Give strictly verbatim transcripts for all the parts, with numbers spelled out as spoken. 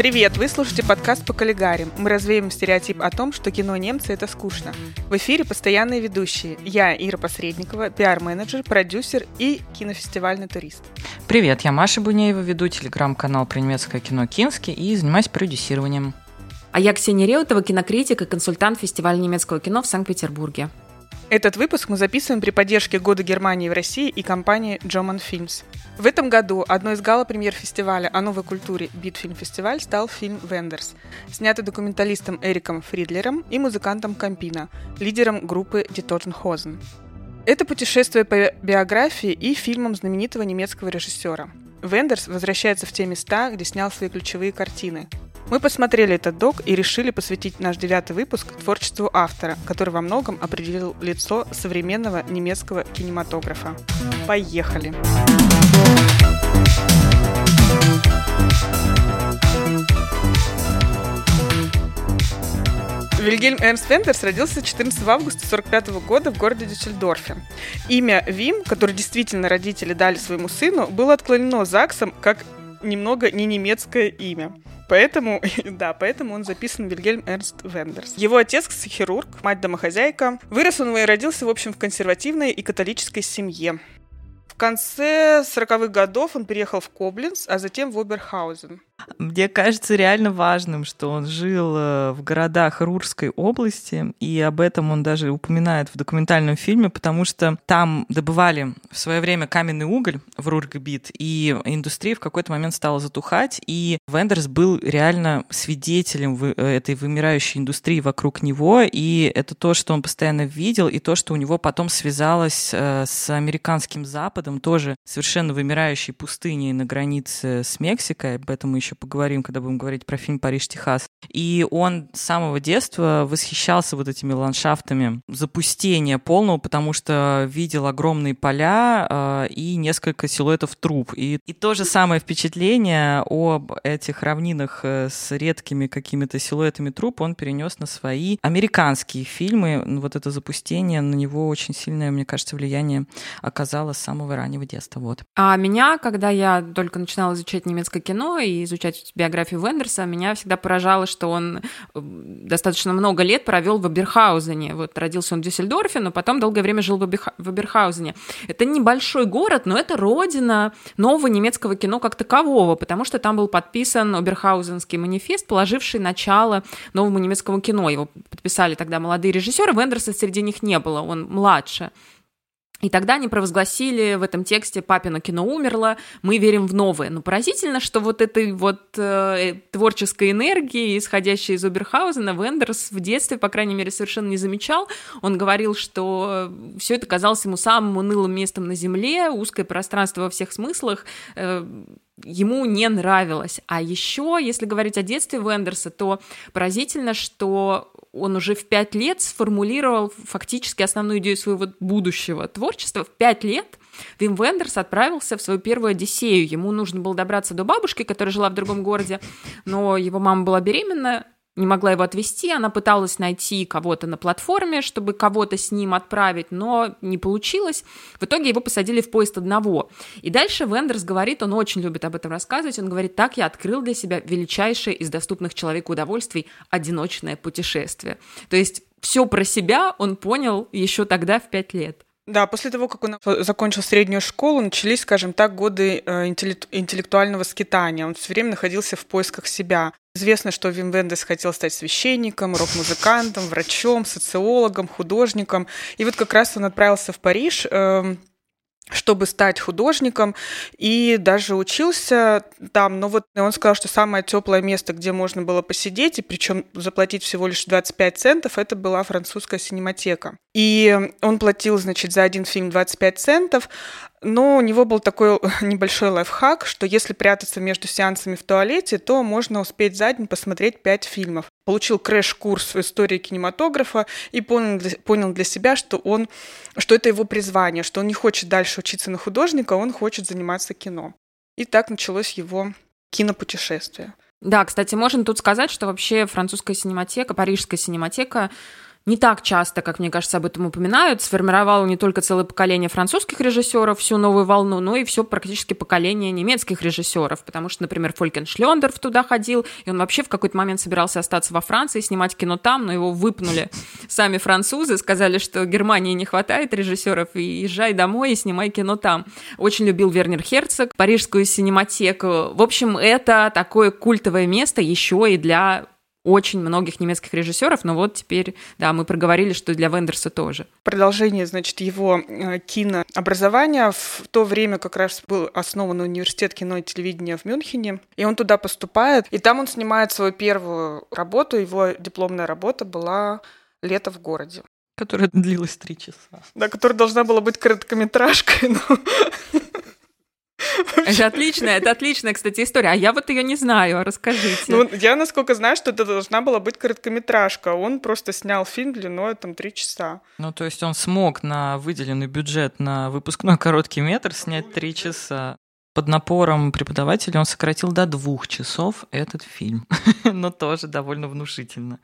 Привет! Вы слушаете подкаст «Покалигарим». Мы развеем стереотип о том, что кино немцы – это скучно. В эфире постоянные ведущие. Я Ира Посредникова, пиар-менеджер, продюсер и кинофестивальный турист. Привет! Я Маша Бунеева, веду телеграм-канал про немецкое кино «Kinski» и занимаюсь продюсированием. А я Ксения Реутова, кинокритик и консультант фестиваля немецкого кино в Санкт-Петербурге. Этот выпуск мы записываем при поддержке Года Германии в России и компании German Films. В этом году одной из гала-премьер фестиваля о новой культуре Beat Film Festival стал фильм «Вендерс», снятый документалистом Эриком Фридлером и музыкантом Кампино, лидером группы Die Toten Hosen. Это путешествие по биографии и фильмам знаменитого немецкого режиссера. «Вендерс» возвращается в те места, где снял свои ключевые картины. Мы посмотрели этот док и решили посвятить наш девятый выпуск творчеству автора, который во многом определил лицо современного немецкого кинематографа. Поехали! Вильгельм Эрнст Вендерс родился четырнадцатого августа тысяча девятьсот сорок пятого года в городе Дюссельдорфе. Имя Вим, которое действительно родители дали своему сыну, было отклонено ЗАГСом как немного не немецкое имя. Поэтому, да, поэтому он записан Вильгельм Эрнст Вендерс. Его отец — хирург, мать — домохозяйка. Вырос он и родился, в общем, в консервативной и католической семье. В конце сороковых годов он переехал в Кобленц, а затем в Оберхаузен. Мне кажется реально важным, что он жил в городах Рурской области, и об этом он даже упоминает в документальном фильме, потому что там добывали в свое время каменный уголь в Рургбит, и индустрия в какой-то момент стала затухать, и Вендерс был реально свидетелем этой вымирающей индустрии вокруг него, и это то, что он постоянно видел, и то, что у него потом связалось с американским Западом, тоже совершенно вымирающей пустыней на границе с Мексикой, об этом еще поговорим, когда будем говорить про фильм «Париж-Техас». И он с самого детства восхищался вот этими ландшафтами запустения полного, потому что видел огромные поля э, и несколько силуэтов труб. И, и то же самое впечатление об этих равнинах с редкими какими-то силуэтами труб он перенес на свои американские фильмы. Вот это запустение на него очень сильное, мне кажется, влияние оказало с самого раннего детства. Вот. А меня, когда я только начинала изучать немецкое кино и изучать биографию Вендерса, меня всегда поражало, что он достаточно много лет провел в Оберхаузене. Вот родился он в Дюссельдорфе, но потом долгое время жил в, Оберха... в Оберхаузене. Это небольшой город, но это родина нового немецкого кино как такового, потому что там был подписан Оберхаузенский манифест, положивший начало новому немецкому кино. Его подписали тогда молодые режиссеры, Вендерса среди них не было, он младше. И тогда они провозгласили в этом тексте «Папино кино умерло, мы верим в новое». Но поразительно, что вот этой вот э, творческой энергии, исходящей из Оберхаузена, Вендерс в детстве, по крайней мере, совершенно не замечал. Он говорил, что все это казалось ему самым унылым местом на земле, узкое пространство во всех смыслах, э, ему не нравилось. А еще, если говорить о детстве Вендерса, то поразительно, что он уже в пять лет сформулировал фактически основную идею своего будущего творчества. В пять лет Вим Вендерс отправился в свою первую Одиссею. Ему нужно было добраться до бабушки, которая жила в другом городе, но его мама была беременна, не могла его отвезти, она пыталась найти кого-то на платформе, чтобы кого-то с ним отправить, но не получилось. В итоге его посадили в поезд одного. И дальше Вендерс говорит, он очень любит об этом рассказывать, он говорит: так я открыл для себя величайшее из доступных человеку удовольствий – одиночное путешествие. То есть все про себя он понял еще тогда в пять лет. Да, после того, как он закончил среднюю школу, начались, скажем так, годы интеллектуального скитания. Он все время находился в поисках себя. Известно, что Вим Вендерс хотел стать священником, рок-музыкантом, врачом, социологом, художником. И вот как раз он отправился в Париж, чтобы стать художником, и даже учился там. Но вот он сказал, что самое теплое место, где можно было посидеть, и причем заплатить всего лишь двадцать пять центов, это была французская синематека. И он платил, значит, за один фильм двадцать пять центов, но у него был такой небольшой лайфхак, что если прятаться между сеансами в туалете, то можно успеть за день посмотреть пять фильмов. Получил крэш-курс в истории кинематографа и понял для, понял для себя, что, он, что это его призвание, что он не хочет дальше учиться на художника, он хочет заниматься кино. И так началось его кинопутешествие. Да, кстати, можно тут сказать, что вообще французская синематека, парижская синематека не так часто, как мне кажется, об этом упоминают, сформировало не только целое поколение французских режиссеров, всю новую волну, но и все практически поколение немецких режиссеров, потому что, например, Фолькеншлёндорф туда ходил, и он вообще в какой-то момент собирался остаться во Франции, снимать кино там, но его выпнули сами французы, сказали, что Германии не хватает режиссеров, и езжай домой и снимай кино там. Очень любил Вернер Херцог, Парижскую синематеку. В общем, это такое культовое место еще и для очень многих немецких режиссеров, но вот теперь, да, мы проговорили, что для Вендерса тоже. Продолжение, значит, его кинообразования. В то время как раз был основан университет кино и телевидения в Мюнхене, и он туда поступает, и там он снимает свою первую работу, его дипломная работа была «Лето в городе». Которая длилась три часа. Да, которая должна была быть короткометражкой, но... Это отличная, это отличная, кстати, история. А я вот ее не знаю, расскажите. Ну, я, насколько знаю, что это должна была быть короткометражка. Он просто снял фильм длиной там три часа. Ну, то есть он смог на выделенный бюджет на выпускной короткий метр снять три часа. Под напором преподавателя он сократил до двух часов этот фильм. Но тоже довольно внушительно.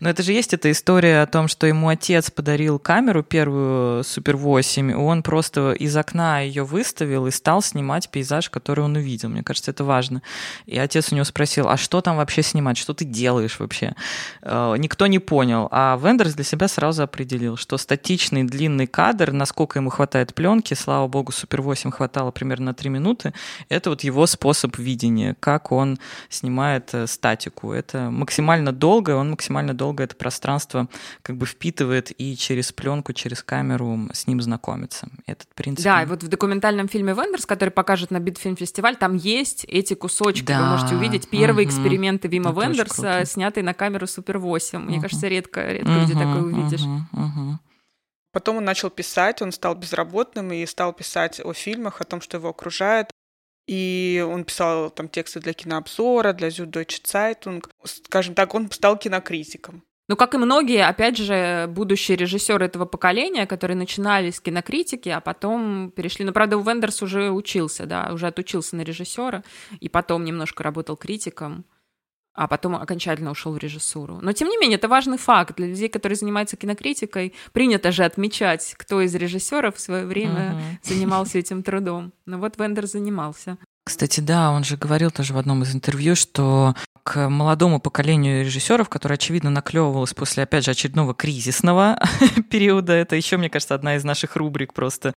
Но это же есть эта история о том, что ему отец подарил камеру первую Супер восемь, и он просто из окна ее выставил и стал снимать пейзаж, который он увидел. Мне кажется, это важно. И отец у него спросил, а что там вообще снимать, что ты делаешь вообще? Э, никто не понял. А Вендерс для себя сразу определил, что статичный длинный кадр, насколько ему хватает пленки, слава богу, Супер восемь хватало примерно на три минуты, это вот его способ видения, как он снимает статику. Это максимально долго, он максимально долго это пространство как бы впитывает и через пленку, через камеру с ним знакомится. Этот принцип. Да, и вот в документальном фильме «Вендерс», который покажут на Beat Film Festival, там есть эти кусочки. Да. Вы можете увидеть первые угу. эксперименты Вима это Вендерса, снятые на камеру Супер восемь. Мне угу. кажется, редко, редко угу, где такое увидишь. Угу, угу. Потом он начал писать, он стал безработным и стал писать о фильмах, о том, что его окружает. И он писал там тексты для кинообзора, для Süddeutsche Zeitung. Скажем так, он стал кинокритиком. Ну, как и многие, опять же, будущие режиссеры этого поколения, которые начинали с кинокритики, а потом перешли... Ну, правда, Вендерс уже учился, да, уже отучился на режиссера, и потом немножко работал критиком, а потом окончательно ушел в режиссуру. Но, тем не менее, это важный факт. Для людей, которые занимаются кинокритикой, принято же отмечать, кто из режиссеров в свое время uh-huh. занимался этим трудом. Но вот Вендерс занимался. Кстати, да, он же говорил тоже в одном из интервью, что к молодому поколению режиссеров, которое, очевидно, наклевывалось после, опять же, очередного кризисного периода, это еще, мне кажется, одна из наших рубрик просто,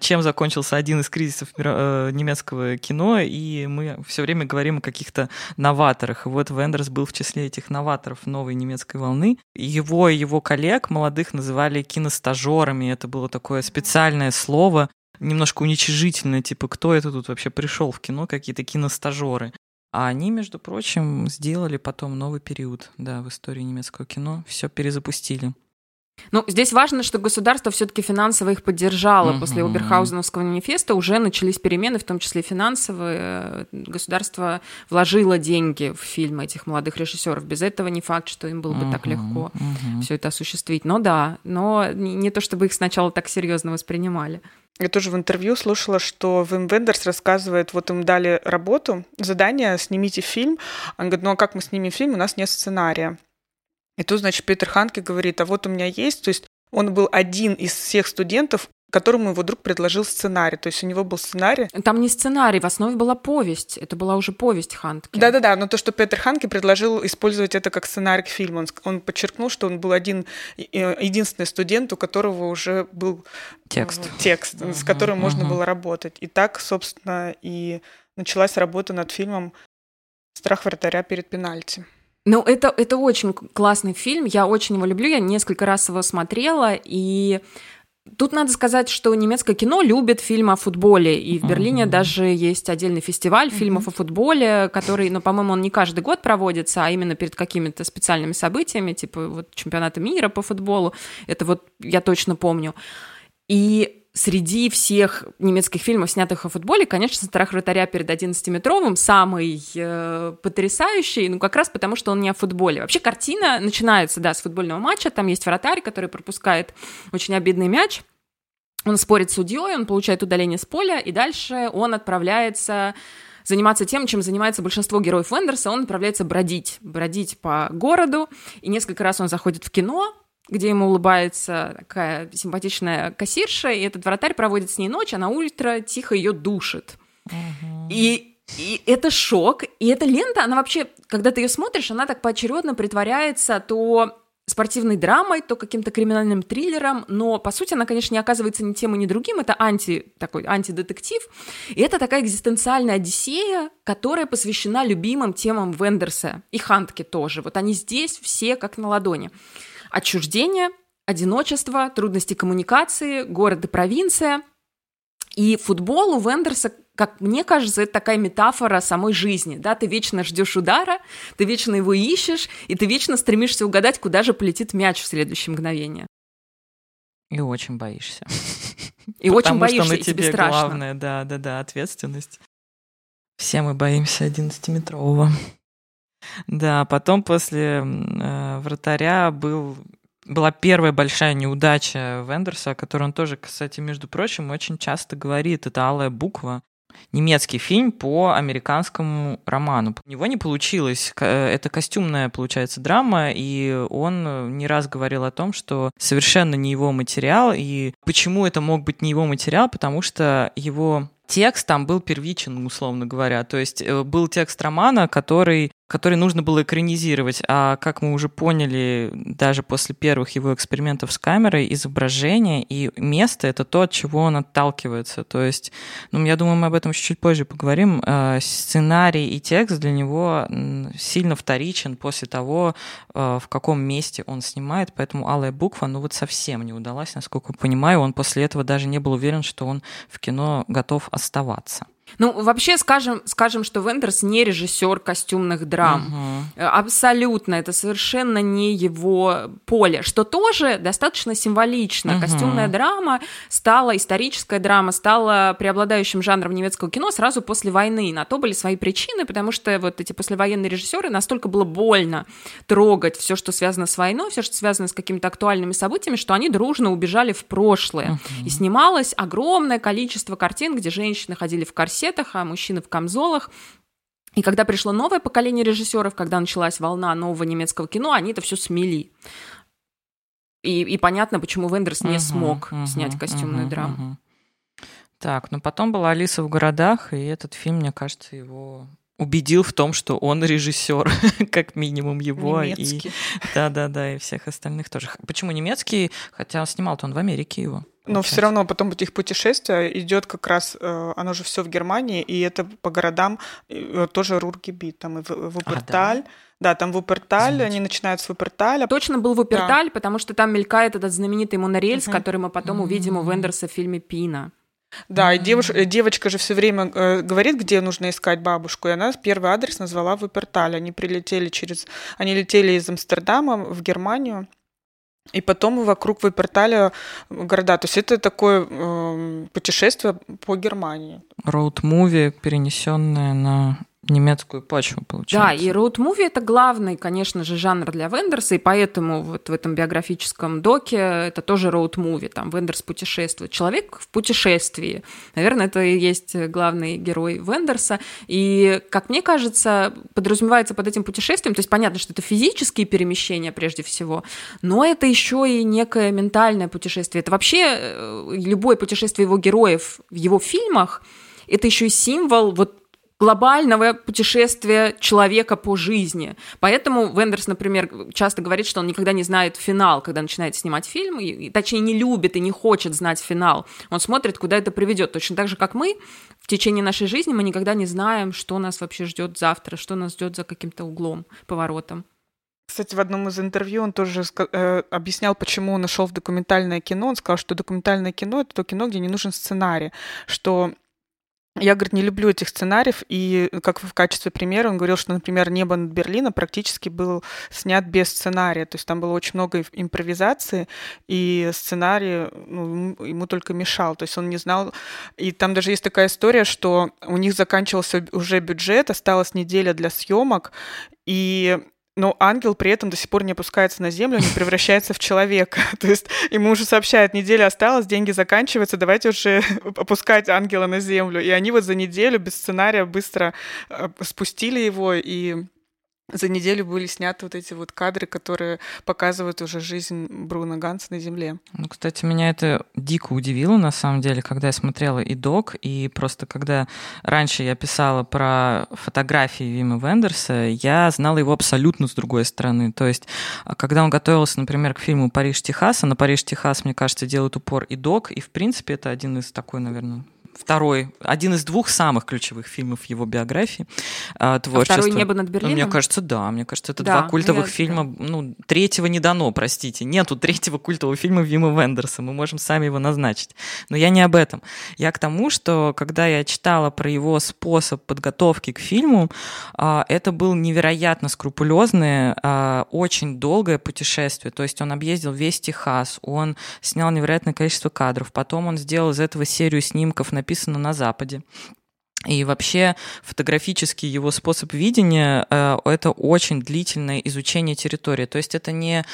чем закончился один из кризисов немецкого кино, и мы все время говорим о каких-то новаторах. И вот Вендерс был в числе этих новаторов новой немецкой волны. Его и его коллег молодых называли киностажерами. Это было такое специальное слово, немножко уничижительное, типа кто это тут вообще пришел в кино, какие-то киностажеры. А они, между прочим, сделали потом новый период, да, в истории немецкого кино, все перезапустили. Ну, здесь важно, что государство все-таки финансово их поддержало. Mm-hmm. После Оберхаузеновского манифеста уже начались перемены, в том числе финансовые. Государство вложило деньги в фильмы этих молодых режиссеров. Без этого не факт, что им было бы mm-hmm. так легко mm-hmm. все это осуществить. Но да, но не то чтобы их сначала так серьезно воспринимали. Я тоже в интервью слушала, что Вим Вендерс рассказывает, вот им дали работу, задание, снимите фильм. Он говорит, ну а как мы снимем фильм, у нас нет сценария. И тут, значит, Петер Ханке говорит, а вот у меня есть, то есть он был один из всех студентов, которому его друг предложил сценарий, то есть у него был сценарий. Там не сценарий, в основе была повесть, это была уже повесть Ханке. Да-да-да, но то, что Петер Ханке предложил использовать это как сценарий к фильму, он, он подчеркнул, что он был один, единственный студент, у которого уже был текст, ну, текст uh-huh, с которым uh-huh. можно было работать. И так, собственно, и началась работа над фильмом «Страх вратаря перед пенальти». Ну, это, это очень классный фильм, я очень его люблю, я несколько раз его смотрела, и тут надо сказать, что немецкое кино любит фильмы о футболе, и в Берлине mm-hmm. даже есть отдельный фестиваль фильмов mm-hmm. о футболе, который, ну, по-моему, он не каждый год проводится, а именно перед какими-то специальными событиями, типа вот чемпионата мира по футболу, это вот я точно помню, и... Среди всех немецких фильмов, снятых о футболе, конечно, «Страх вратаря перед одиннадцатиметровым» самый э, потрясающий, ну, как раз потому, что он не о футболе. Вообще, картина начинается, да, с футбольного матча, там есть вратарь, который пропускает очень обидный мяч, он спорит с судьей, он получает удаление с поля, и дальше он отправляется... заниматься тем, чем занимается большинство героев Вендерса, он отправляется бродить, бродить по городу, и несколько раз он заходит в кино, где ему улыбается такая симпатичная кассирша, и этот вратарь проводит с ней ночь, она ультра тихо ее душит. Uh-huh. И, и это шок, и эта лента, она вообще, когда ты ее смотришь, она так поочередно притворяется то спортивной драмой, то каким-то криминальным триллером, но, по сути, она, конечно, не оказывается ни тем и ни другим, это анти, такой антидетектив, и это такая экзистенциальная одиссея, которая посвящена любимым темам Вендерса и Ханке тоже, вот они здесь все как на ладони. Отчуждение, одиночество, трудности коммуникации, город и провинция. И футбол у Вендерса, как мне кажется, это такая метафора самой жизни. Да? Ты вечно ждешь удара, ты вечно его ищешь, и ты вечно стремишься угадать, куда же полетит мяч в следующее мгновение. И очень боишься. И очень боишься, и тебе страшно. Главное, да, да, да, ответственность. Все мы боимся одиннадцатиметрового. Да, потом после э, «Вратаря» был, была первая большая неудача Вендерса, о которой он тоже, кстати, между прочим, очень часто говорит. Это «Алая буква». Немецкий фильм по американскому роману. У него не получилось. Это костюмная, получается, драма, и он не раз говорил о том, что совершенно не его материал. И почему это мог быть не его материал? Потому что его текст там был первичен, условно говоря. То есть был текст романа, который, который нужно было экранизировать. А как мы уже поняли, даже после первых его экспериментов с камерой, изображение и место — это то, от чего он отталкивается. То есть, ну, я думаю, мы об этом чуть-чуть позже поговорим. Сценарий и текст для него сильно вторичен после того, в каком месте он снимает. Поэтому «Алая буква» ну вот совсем не удалась, насколько я понимаю. Он после этого даже не был уверен, что он в кино готов оставаться. Ну, вообще, скажем, скажем, что Вендерс не режиссер костюмных драм. Угу. Абсолютно, это совершенно не его поле, что тоже достаточно символично. Угу. Костюмная драма стала, историческая драма стала преобладающим жанром немецкого кино сразу после войны. На то были свои причины, потому что вот эти послевоенные режиссеры, настолько было больно трогать все, что связано с войной, все, что связано с какими-то актуальными событиями, что они дружно убежали в прошлое. Угу. И снималось огромное количество картин, где женщины ходили в корсет, а мужчины в камзолах. И когда пришло новое поколение режиссеров, когда началась волна нового немецкого кино, они это все смели. И, и понятно, почему Вендерс не uh-huh, смог uh-huh, снять костюмную uh-huh, драму. Uh-huh. Так, ну потом была «Алиса в городах», и этот фильм, мне кажется, его убедил в том, что он режиссер, как минимум его. Немецкий. И, да-да-да, и всех остальных тоже. Почему немецкий? Хотя снимал-то он в Америке его. Но все равно потом их путешествие идет как раз, оно же все в Германии, и это по городам тоже Рур-Гебит, там и Вупперталь. А, да. да, там Вупперталь, Извините. Они начинают с Вупперталя. Точно был Вупперталь, да. Потому что там мелькает этот знаменитый монорельс, угу. который мы потом угу. увидим у Вендерса в фильме «Пина». Да, mm-hmm. и девуш... девочка же все время э, говорит, где нужно искать бабушку, и она первый адрес назвала Вупперталь. Они прилетели через... Они летели из Амстердама в Германию, и потом вокруг Вупперталя города. То есть это такое э, путешествие по Германии. Роуд-муви, перенесенное на немецкую почву, получается. Да, и роуд-муви — это главный, конечно же, жанр для Вендерса, и поэтому вот в этом биографическом доке это тоже роуд-муви, там Вендерс путешествует. Человек в путешествии. Наверное, это и есть главный герой Вендерса. И, как мне кажется, подразумевается под этим путешествием, то есть понятно, что это физические перемещения прежде всего, но это еще и некое ментальное путешествие. Это вообще любое путешествие его героев в его фильмах, это еще и символ вот глобального путешествия человека по жизни. Поэтому Вендерс, например, часто говорит, что он никогда не знает финал, когда начинает снимать фильм, и, точнее, не любит и не хочет знать финал. Он смотрит, куда это приведет. Точно так же, как мы, в течение нашей жизни мы никогда не знаем, что нас вообще ждет завтра, что нас ждет за каким-то углом, поворотом. Кстати, в одном из интервью он тоже э, объяснял, почему он ушел в документальное кино. Он сказал, что документальное кино — это то кино, где не нужен сценарий, что... Я, говорит, не люблю этих сценариев, и как в качестве примера он говорил, что, например, «Небо над Берлином» практически был снят без сценария, то есть там было очень много импровизации, и сценарий ну, ему только мешал, то есть он не знал, и там даже есть такая история, что у них заканчивался уже бюджет, осталась неделя для съемок, и... Но ангел при этом до сих пор не опускается на землю, не превращается в человека. То есть ему уже сообщают, неделя осталась, деньги заканчиваются, давайте уже опускать ангела на землю. И они вот за неделю без сценария быстро спустили его и За неделю были сняты вот эти вот кадры, которые показывают уже жизнь Бруно Ганца на земле. Ну, кстати, меня это дико удивило, на самом деле, когда я смотрела и док, и просто когда раньше я писала про фотографии Вима Вендерса, я знала его абсолютно с другой стороны. То есть, когда он готовился, например, к фильму «Париж-Техас», а на «Париж-Техас», мне кажется, делают упор и док, и, в принципе, это один из такой, наверное... Второй, один из двух самых ключевых фильмов его биографии, творчества. А второй «Небо над Берлином»? Мне кажется, да. Мне кажется, это да, два культовых я... фильма. Ну, третьего не дано, простите. Нету третьего культового фильма Вима Вендерса. Мы можем сами его назначить. Но я не об этом. Я к тому, что когда я читала про его способ подготовки к фильму, это было невероятно скрупулезное, очень долгое путешествие. То есть он объездил весь Техас, он снял невероятное количество кадров, потом он сделал из этого серию снимков на написано на Западе. И вообще фотографический его способ видения э, – это очень длительное изучение территории. То есть это не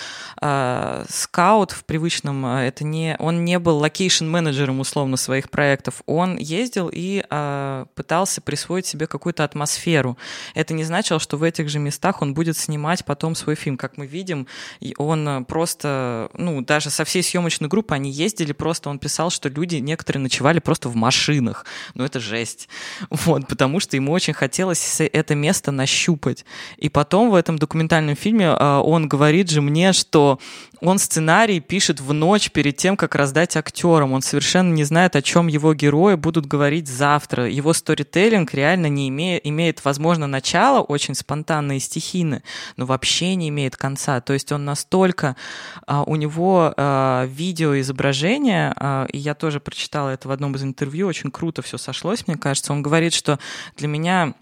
э, скаут в привычном, это не, он не был локейшн-менеджером условно своих проектов. Он ездил и э, пытался присвоить себе какую-то атмосферу. Это не значило, что в этих же местах он будет снимать потом свой фильм. Как мы видим, он просто, ну, даже со всей съемочной группы они ездили, просто он писал, что люди некоторые ночевали просто в машинах. Ну, это жесть. Вот, потому что ему очень хотелось это место нащупать. И потом в этом документальном фильме он говорит же мне, что он сценарий пишет в ночь перед тем, как раздать актерам. Он совершенно не знает, о чем его герои будут говорить завтра. Его сторителлинг реально не име... имеет, возможно, начало очень спонтанное и стихийное, но вообще не имеет конца. То есть он настолько... У него видеоизображение, и я тоже прочитала это в одном из интервью, очень круто все сошлось, мне кажется. Он говорит, что для меня...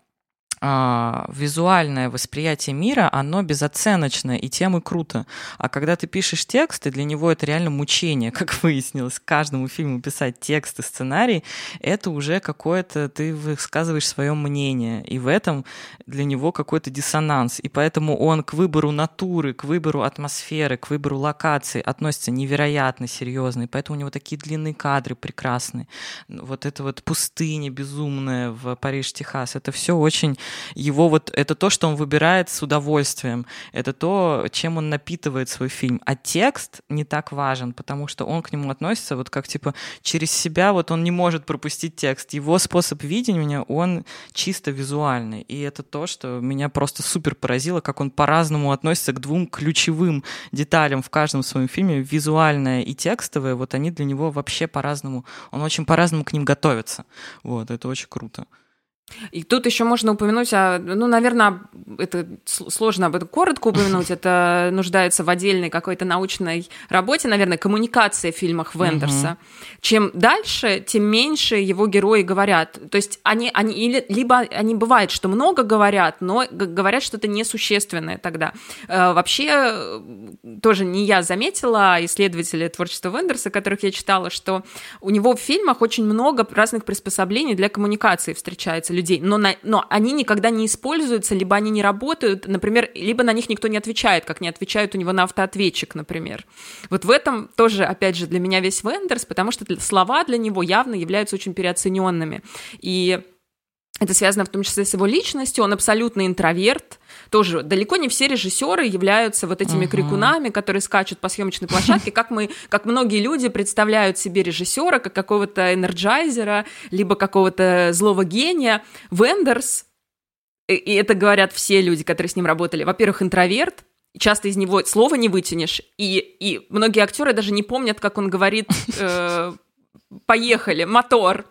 визуальное восприятие мира, оно безоценочное, и тем и круто. А когда ты пишешь тексты, для него это реально мучение, как выяснилось. Каждому фильму писать текст и сценарий, это уже какое-то, ты высказываешь свое мнение, и в этом для него какой-то диссонанс. И поэтому он к выбору натуры, к выбору атмосферы, к выбору локации относится невероятно серьезно, и поэтому у него такие длинные кадры прекрасные. Вот эта вот пустыня безумная в Париж-Техас, это все очень... Его вот это то, что он выбирает с удовольствием, это то, чем он напитывает свой фильм. А текст не так важен, потому что он к нему относится вот как типа через себя, вот он не может пропустить текст. Его способ видения, он чисто визуальный. И это то, что меня просто супер поразило, как он по-разному относится к двум ключевым деталям в каждом своем фильме. Визуальное и текстовое, вот они для него вообще по-разному, он очень по-разному к ним готовится. Вот, это очень круто. И тут еще можно упомянуть, о, ну, наверное, это сложно об этом коротко упомянуть, это нуждается в отдельной какой-то научной работе, наверное, коммуникации в фильмах Вендерса. Mm-hmm. Чем дальше, тем меньше его герои говорят. То есть они, они или, либо они бывает, что много говорят, но говорят что-то несущественное тогда. Вообще, тоже не я заметила, исследователи творчества Вендерса, которых я читала, что у него в фильмах очень много разных приспособлений для коммуникации встречается людей, но, на, но они никогда не используются, либо они не работают, например, либо на них никто не отвечает, как не отвечают у него на автоответчик, например. Вот в этом тоже, опять же, для меня весь Вендерс, потому что слова для него явно являются очень переоцененными. И это связано в том числе с его личностью, он абсолютно интроверт, тоже далеко не все режиссеры являются вот этими uh-huh. крикунами, которые скачут по съемочной площадке, как мы, как многие люди представляют себе режиссера как какого-то энерджайзера, либо какого-то злого гения. Вендерс, и это говорят все люди, которые с ним работали, во-первых, интроверт, часто из него слова не вытянешь, и, и многие актеры даже не помнят, как он говорит э, «поехали, мотор».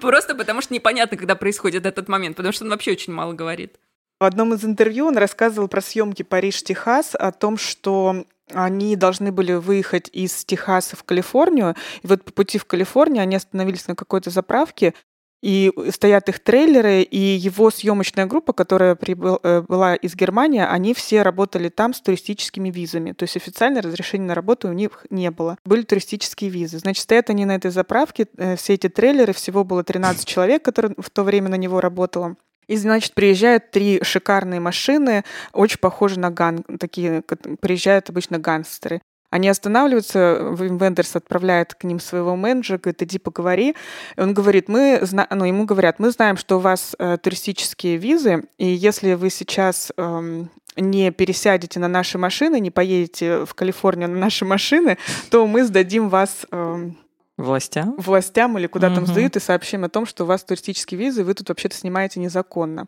Просто потому что непонятно, когда происходит этот момент, потому что он вообще очень мало говорит. В одном из интервью он рассказывал про съемки «Париж-Техас», о том, что они должны были выехать из Техаса в Калифорнию, и вот по пути в Калифорнию они остановились на какой-то заправке, и стоят их трейлеры, и его съемочная группа, которая прибыл, была из Германии, они все работали там с туристическими визами. То есть официально разрешения на работу у них не было. Были туристические визы. Значит, стоят они на этой заправке, все эти трейлеры, всего было тринадцать человек, которые в то время на него работало. И, значит, приезжают три шикарные машины, очень похожи на ганг, такие, приезжают обычно гангстеры. Они останавливаются, Вим Вендерс отправляет к ним своего менеджера, говорит, иди поговори. И он говорит, мы, ну, ему говорят, мы знаем, что у вас э, туристические визы, и если вы сейчас э, не пересядете на наши машины, не поедете в Калифорнию на наши машины, то мы сдадим вас... Э, Властям? Властям или куда угу. там сдают, и сообщим о том, что у вас туристические визы, и вы тут вообще-то снимаете незаконно.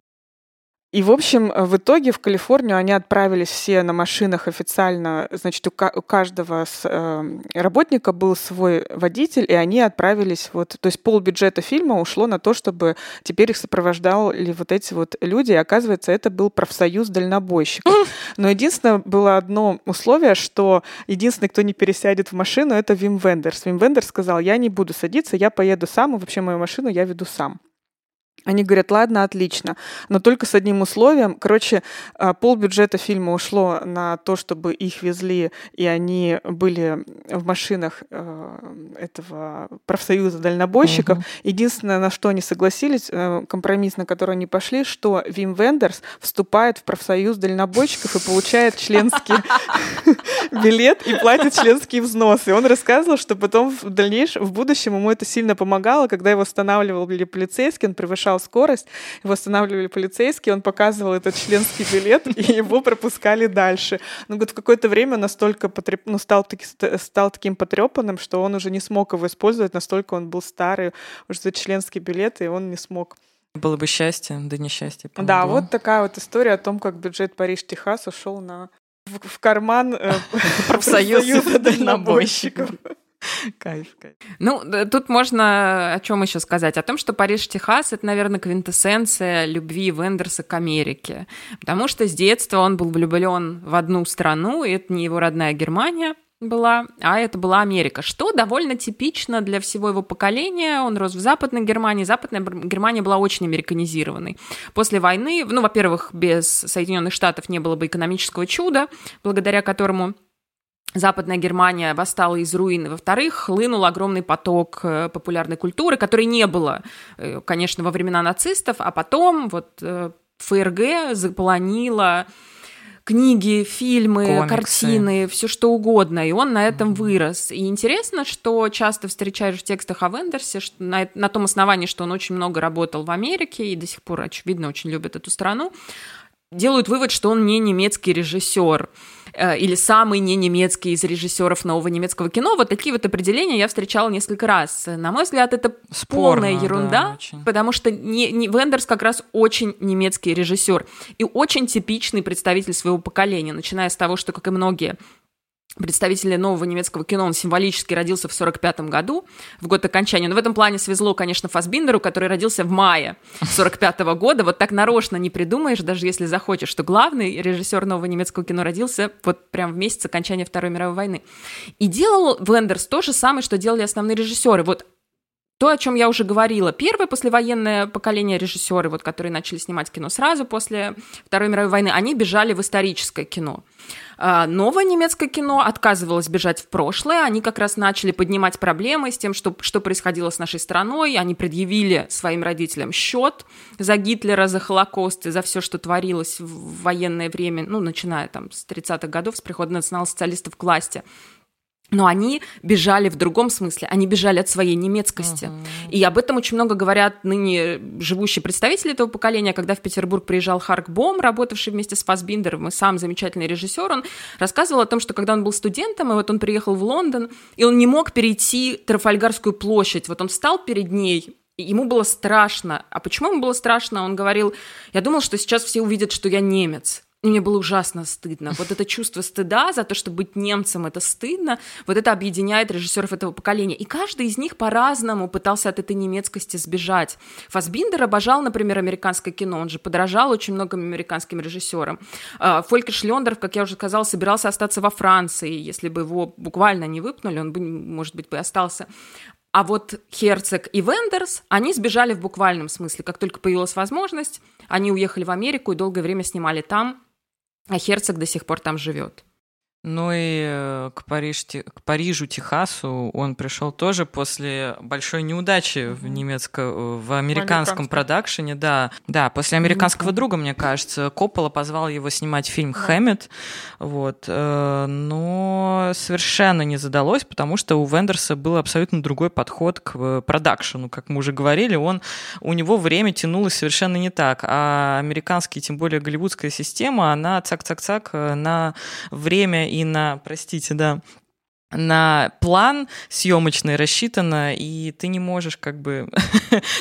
И, в общем, в итоге в Калифорнию они отправились все на машинах официально. Значит, у каждого работника был свой водитель, и они отправились... вот, то есть полбюджета фильма ушло на то, чтобы теперь их сопровождали вот эти вот люди. И, оказывается, это был профсоюз дальнобойщиков. Но единственное было одно условие, что единственный, кто не пересядет в машину, это Вим Вендерс. Вим Вендерс сказал, я не буду садиться, я поеду сам, и вообще мою машину я веду сам. Они говорят, ладно, отлично, но только с одним условием. Короче, полбюджета фильма ушло на то, чтобы их везли, и они были в машинах этого профсоюза дальнобойщиков. Угу. Единственное, на что они согласились, компромисс, на который они пошли, что Вим Вендерс вступает в профсоюз дальнобойщиков и получает членский билет и платит членские взносы. Он рассказывал, что потом в дальнейшем, в будущем ему это сильно помогало, когда его останавливали полицейские, он превышал скорость, его останавливали полицейские, он показывал этот членский билет, и его пропускали дальше. Ну, говорит, в какое-то время он настолько потреп... ну, стал, таки... стал таким потрепанным, что он уже не смог его использовать, настолько он был старый, уже за членский билет, и он не смог. Было бы счастье, да несчастье. Помогло. Да, вот такая вот история о том, как бюджет Париж-Техас ушел на... в, в карман профсоюза дальнобойщиков. Кайф, кайф. Ну, тут можно о чем еще сказать? О том, что Париж-Техас — это, наверное, квинтэссенция любви Вендерса к Америке. Потому что с детства он был влюблен в одну страну, и это не его родная Германия была, а это была Америка, что довольно типично для всего его поколения. Он рос в Западной Германии. Западная Германия была очень американизированной. После войны, ну, во-первых, без Соединенных Штатов не было бы экономического чуда, благодаря которому Западная Германия восстала из руин. Во-вторых, хлынул огромный поток популярной культуры, которой не было, конечно, во времена нацистов, а потом вот ФРГ заполонила книги, фильмы, комиксы, картины, все что угодно, и он на этом вырос. И интересно, что часто встречаешь в текстах о Вендерсе, что на, на том основании, что он очень много работал в Америке и до сих пор, очевидно, очень любит эту страну, делают вывод, что он не немецкий режиссер или самый не немецкий из режиссеров нового немецкого кино. Вот такие вот определения я встречала несколько раз. На мой взгляд, это спорно, полная ерунда, да, потому что не, не, Вендерс как раз очень немецкий режиссер и очень типичный представитель своего поколения, начиная с того, что, как и многие представители нового немецкого кино, он символически родился в сорок пятом году, в год окончания. Но в этом плане свезло, конечно, Фассбиндеру, который родился в мае сорок пятого года. Вот так нарочно не придумаешь, даже если захочешь, что главный режиссер нового немецкого кино родился вот прям в месяц окончания Второй мировой войны. И делал Вендерс то же самое, что делали основные режиссеры. Вот то, о чем я уже говорила. Первое послевоенное поколение режиссеры, вот, которые начали снимать кино сразу после Второй мировой войны, они бежали в историческое кино. Новое немецкое кино отказывалось бежать в прошлое. Они как раз начали поднимать проблемы с тем, что, что происходило с нашей страной. Они предъявили своим родителям счет за Гитлера, за Холокост и за все, что творилось в военное время, ну, начиная там с тридцатых годов, с прихода национал-социалистов к власти. Но они бежали в другом смысле, они бежали от своей немецкости. Uh-huh. И об этом очень много говорят ныне живущие представители этого поколения. Когда в Петербург приезжал Харк Бом, работавший вместе с Фассбиндером, и сам замечательный режиссер, он рассказывал о том, что когда он был студентом, и вот он приехал в Лондон, и он не мог перейти Трафальгарскую площадь, вот он встал перед ней, и ему было страшно. А почему ему было страшно? Он говорил, я думал, что сейчас все увидят, что я немец. И мне было ужасно стыдно. Вот это чувство стыда за то, что быть немцем, это стыдно, вот это объединяет режиссеров этого поколения. И каждый из них по-разному пытался от этой немецкости сбежать. Фассбиндер обожал, например, американское кино. Он же подражал очень многим американским режиссерам. Фольке Шлёндорф, как я уже сказала, собирался остаться во Франции. Если бы его буквально не выпнули, он бы, может быть, бы и остался. А вот Херцог и Вендерс, они сбежали в буквальном смысле. Как только появилась возможность, они уехали в Америку и долгое время снимали там. А Херцог до сих пор там живет. Ну и к, Париж, к Парижу, Техасу он пришел тоже после большой неудачи mm-hmm. в немецком, в американском продакшене, да, да, после «Американского mm-hmm. друга», мне кажется, Коппола позвал его снимать фильм mm-hmm. «Хэммет», вот, но совершенно не задалось, потому что у Вендерса был абсолютно другой подход к продакшену, как мы уже говорили, он, у него время тянулось совершенно не так, а американская, тем более голливудская система, она цак-цак-цак на время и на, простите, да, на план съемочный рассчитано, и ты не можешь как бы,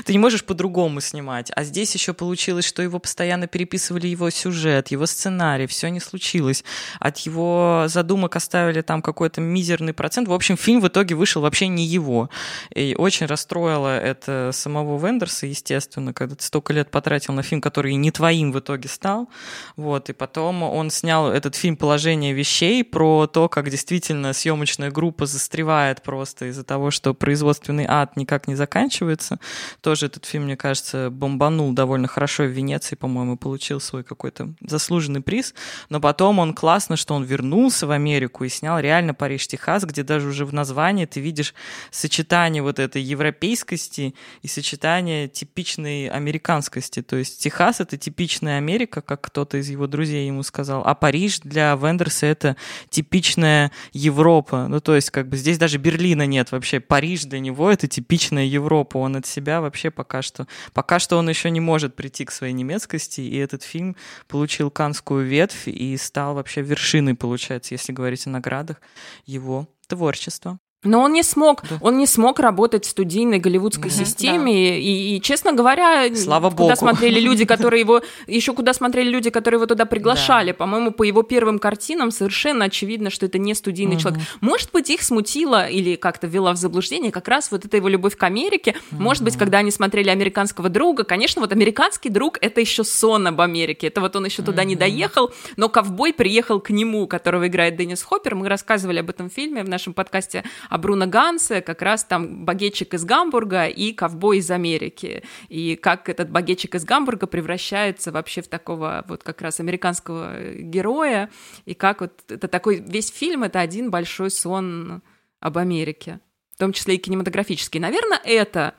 ты не можешь по-другому снимать. А здесь еще получилось, что его постоянно переписывали, его сюжет, его сценарий, все не случилось. От его задумок оставили там какой-то мизерный процент. В общем, фильм в итоге вышел вообще не его. И очень расстроило это самого Вендерса, естественно, когда ты столько лет потратил на фильм, который не твоим в итоге стал. Вот. И потом он снял этот фильм «Положение вещей» про то, как действительно съемочный группа застревает просто из-за того, что производственный ад никак не заканчивается. Тоже этот фильм, мне кажется, бомбанул довольно хорошо в Венеции, по-моему, получил свой какой-то заслуженный приз. Но потом он классно, что он вернулся в Америку и снял реально «Париж-Техас», где даже уже в названии ты видишь сочетание вот этой европейскости и сочетание типичной американскости. То есть Техас — это типичная Америка, как кто-то из его друзей ему сказал, а Париж для Вендерса — это типичная Европа. Ну, то есть, как бы здесь даже Берлина нет вообще. Париж для него — это типичная Европа. Он от себя вообще пока что... Пока что он еще не может прийти к своей немецкости, и этот фильм получил Каннскую ветвь и стал вообще вершиной, получается, если говорить о наградах, его творчества. Но он не смог, да. он не смог работать в студийной голливудской да, системе, да. И, и, честно говоря, слава куда богу. смотрели люди, которые его еще куда смотрели люди, которые его туда приглашали, да. По-моему, по его первым картинам совершенно очевидно, что это не студийный угу. человек. Может быть, их смутило или как-то ввела в заблуждение как раз вот эта его любовь к Америке. Угу. Может быть, когда они смотрели «Американского друга», конечно, вот «Американский друг» — это еще сон об Америке, это вот он еще туда угу. не доехал, но ковбой приехал к нему, которого играет Деннис Хоппер. Мы рассказывали об этом фильме в нашем подкасте. А Бруно Ганце как раз там багетчик из Гамбурга и ковбой из Америки. И как этот багетчик из Гамбурга превращается вообще в такого вот как раз американского героя. И как вот это такой весь фильм — это один большой сон об Америке. В том числе и кинематографический. Наверное, это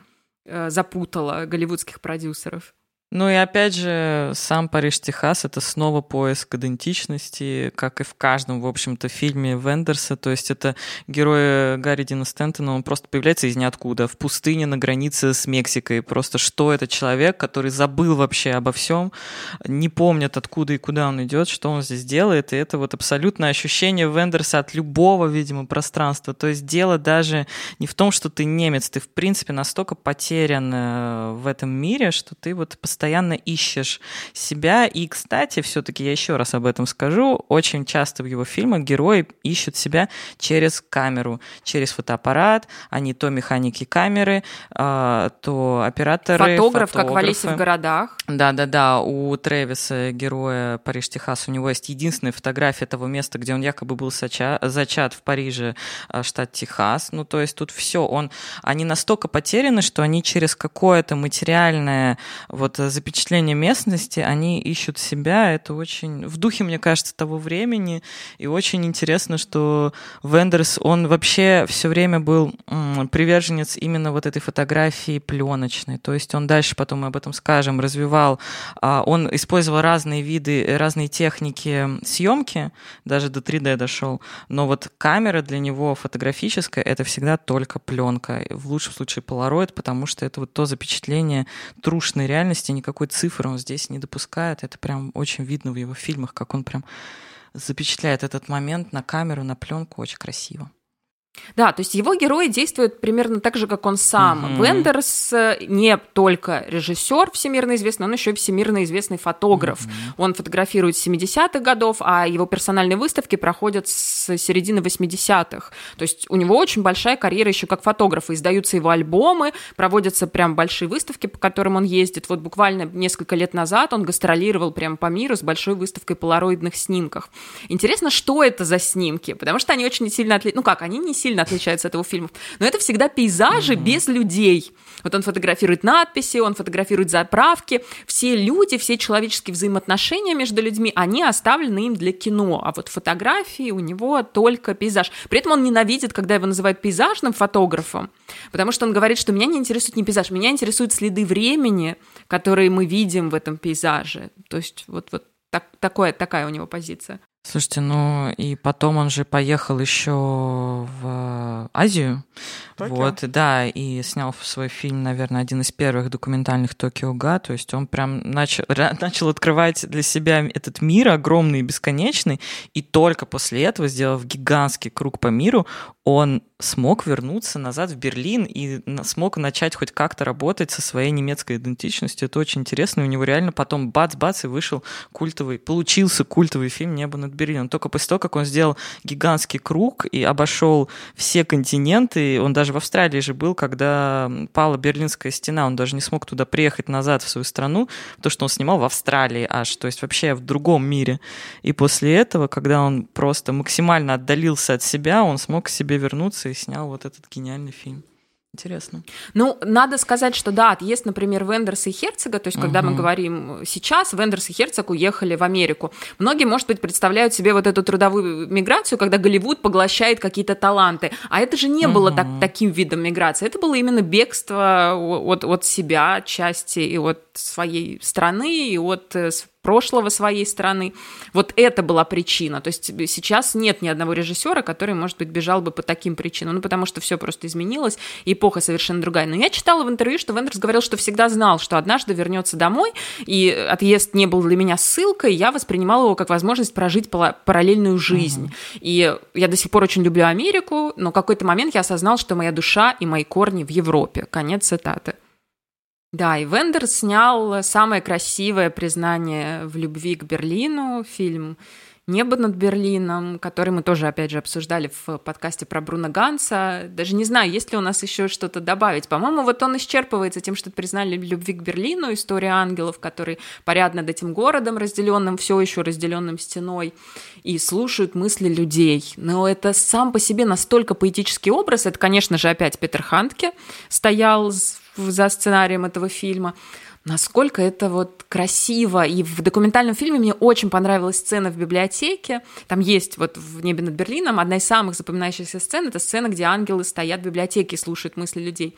запутало голливудских продюсеров. Ну и опять же, сам «Париж-Техас» — это снова поиск идентичности, как и в каждом, в общем-то, фильме Вендерса. То есть это герой Гарри Дина Стэнтона, он просто появляется из ниоткуда, в пустыне на границе с Мексикой. Просто что это человек, который забыл вообще обо всем, не помнит, откуда и куда он идет, что он здесь делает. И это вот абсолютное ощущение Вендерса от любого, видимо, пространства. То есть дело даже не в том, что ты немец, ты, в принципе, настолько потерян в этом мире, что ты вот постоянно постоянно ищешь себя. И, кстати, все-таки я еще раз об этом скажу, очень часто в его фильмах герои ищут себя через камеру, через фотоаппарат, они то механики камеры, то операторы, фотограф, как в «Алисе в городах». Да-да-да, у Трэвиса, героя «Париж-Техас», у него есть единственная фотография того места, где он якобы был зачат в Париже, штат Техас. Ну, то есть тут все, он, они настолько потеряны, что они через какое-то материальное вот запечатление местности, они ищут себя, это очень в духе, мне кажется, того времени, и очень интересно, что Вендерс, он вообще все время был приверженец именно вот этой фотографии пленочной, то есть он дальше, потом мы об этом скажем, развивал, он использовал разные виды, разные техники съемки, даже до три дэ дошел, но вот камера для него фотографическая, это всегда только пленка, в лучшем случае полароид, потому что это вот то запечатление трушной реальности, никакой цифры он здесь не допускает. Это прям очень видно в его фильмах, как он прям запечатляет этот момент на камеру, на пленку, очень красиво. Да, то есть его герои действуют примерно так же, как он сам. Mm-hmm. Вендерс не только режиссер всемирно известный, он еще и всемирно известный фотограф. Mm-hmm. Он фотографирует с семидесятых годов, а его персональные выставки проходят с середины восьмидесятых. То есть у него очень большая карьера еще как фотографа. Издаются его альбомы, проводятся прям большие выставки, по которым он ездит. Вот буквально несколько лет назад он гастролировал прямо по миру с большой выставкой полароидных снимков. Интересно, что это за снимки, потому что они очень сильно отличаются. Ну как, они не сильно сильно отличается от его фильмов. Но это всегда пейзажи mm-hmm. без людей. Вот он фотографирует надписи, он фотографирует заправки. Все люди, все человеческие взаимоотношения между людьми, они оставлены им для кино. А вот фотографии у него только пейзаж. При этом он ненавидит, когда его называют пейзажным фотографом, потому что он говорит, что меня не интересует не пейзаж, меня интересуют следы времени, которые мы видим в этом пейзаже. То есть вот, вот так, такое, такая у него позиция. Слушайте, ну и потом он же поехал еще в Азию, Токио. Вот, да, и снял свой фильм, наверное, один из первых документальных «Токио-га», то есть он прям начал, начал открывать для себя этот мир огромный и бесконечный, и только после этого, сделав гигантский круг по миру, он смог вернуться назад в Берлин и смог начать хоть как-то работать со своей немецкой идентичностью. Это очень интересно. И у него реально потом бац-бац и вышел культовый, получился культовый фильм «Небо над Берлином». Только после того, как он сделал гигантский круг и обошел все континенты, он даже в Австралии же был, когда пала Берлинская стена, он даже не смог туда приехать назад в свою страну, потому что он снимал в Австралии аж, то есть вообще в другом мире. И после этого, когда он просто максимально отдалился от себя, он смог к себе вернуться и снял вот этот гениальный фильм. Интересно. Ну, надо сказать, что да, есть, например, Вендерс и Херцога, то есть, когда uh-huh. мы говорим сейчас, Вендерс и Херцог уехали в Америку. Многие, может быть, представляют себе вот эту трудовую миграцию, когда Голливуд поглощает какие-то таланты. А это же не uh-huh. было так, таким видом миграции. Это было именно бегство от, от себя отчасти и от своей страны, и от прошлого своей страны. Вот это была причина. То есть сейчас нет ни одного режиссера, который, может быть, бежал бы по таким причинам. Ну, потому что все просто изменилось, эпоха совершенно другая. Но я читала в интервью, что Вендерс говорил, что всегда знал, что однажды вернется домой, и отъезд не был для меня ссылкой, я воспринимала его как возможность прожить параллельную жизнь. Mm-hmm. И я до сих пор очень люблю Америку, но в какой-то момент я осознал, что моя душа и мои корни в Европе. Конец цитаты. Да, и Вендерс снял самое красивое признание в любви к Берлину, фильм «Небо над Берлином», который мы тоже, опять же, обсуждали в подкасте про Бруно Ганца. Даже не знаю, есть ли у нас еще что-то добавить. По-моему, вот он исчерпывается тем, что признали любви к Берлину, история ангелов, которые парят над этим городом, разделенным, все еще разделенным стеной, и слушают мысли людей. Но это сам по себе настолько поэтический образ. Это, конечно же, опять Петер Ханке стоял за сценарием этого фильма. Насколько это вот красиво. И в документальном фильме мне очень понравилась сцена в библиотеке. Там есть вот в «Небе над Берлином» одна из самых запоминающихся сцен. Это сцена, где ангелы стоят в библиотеке и слушают мысли людей.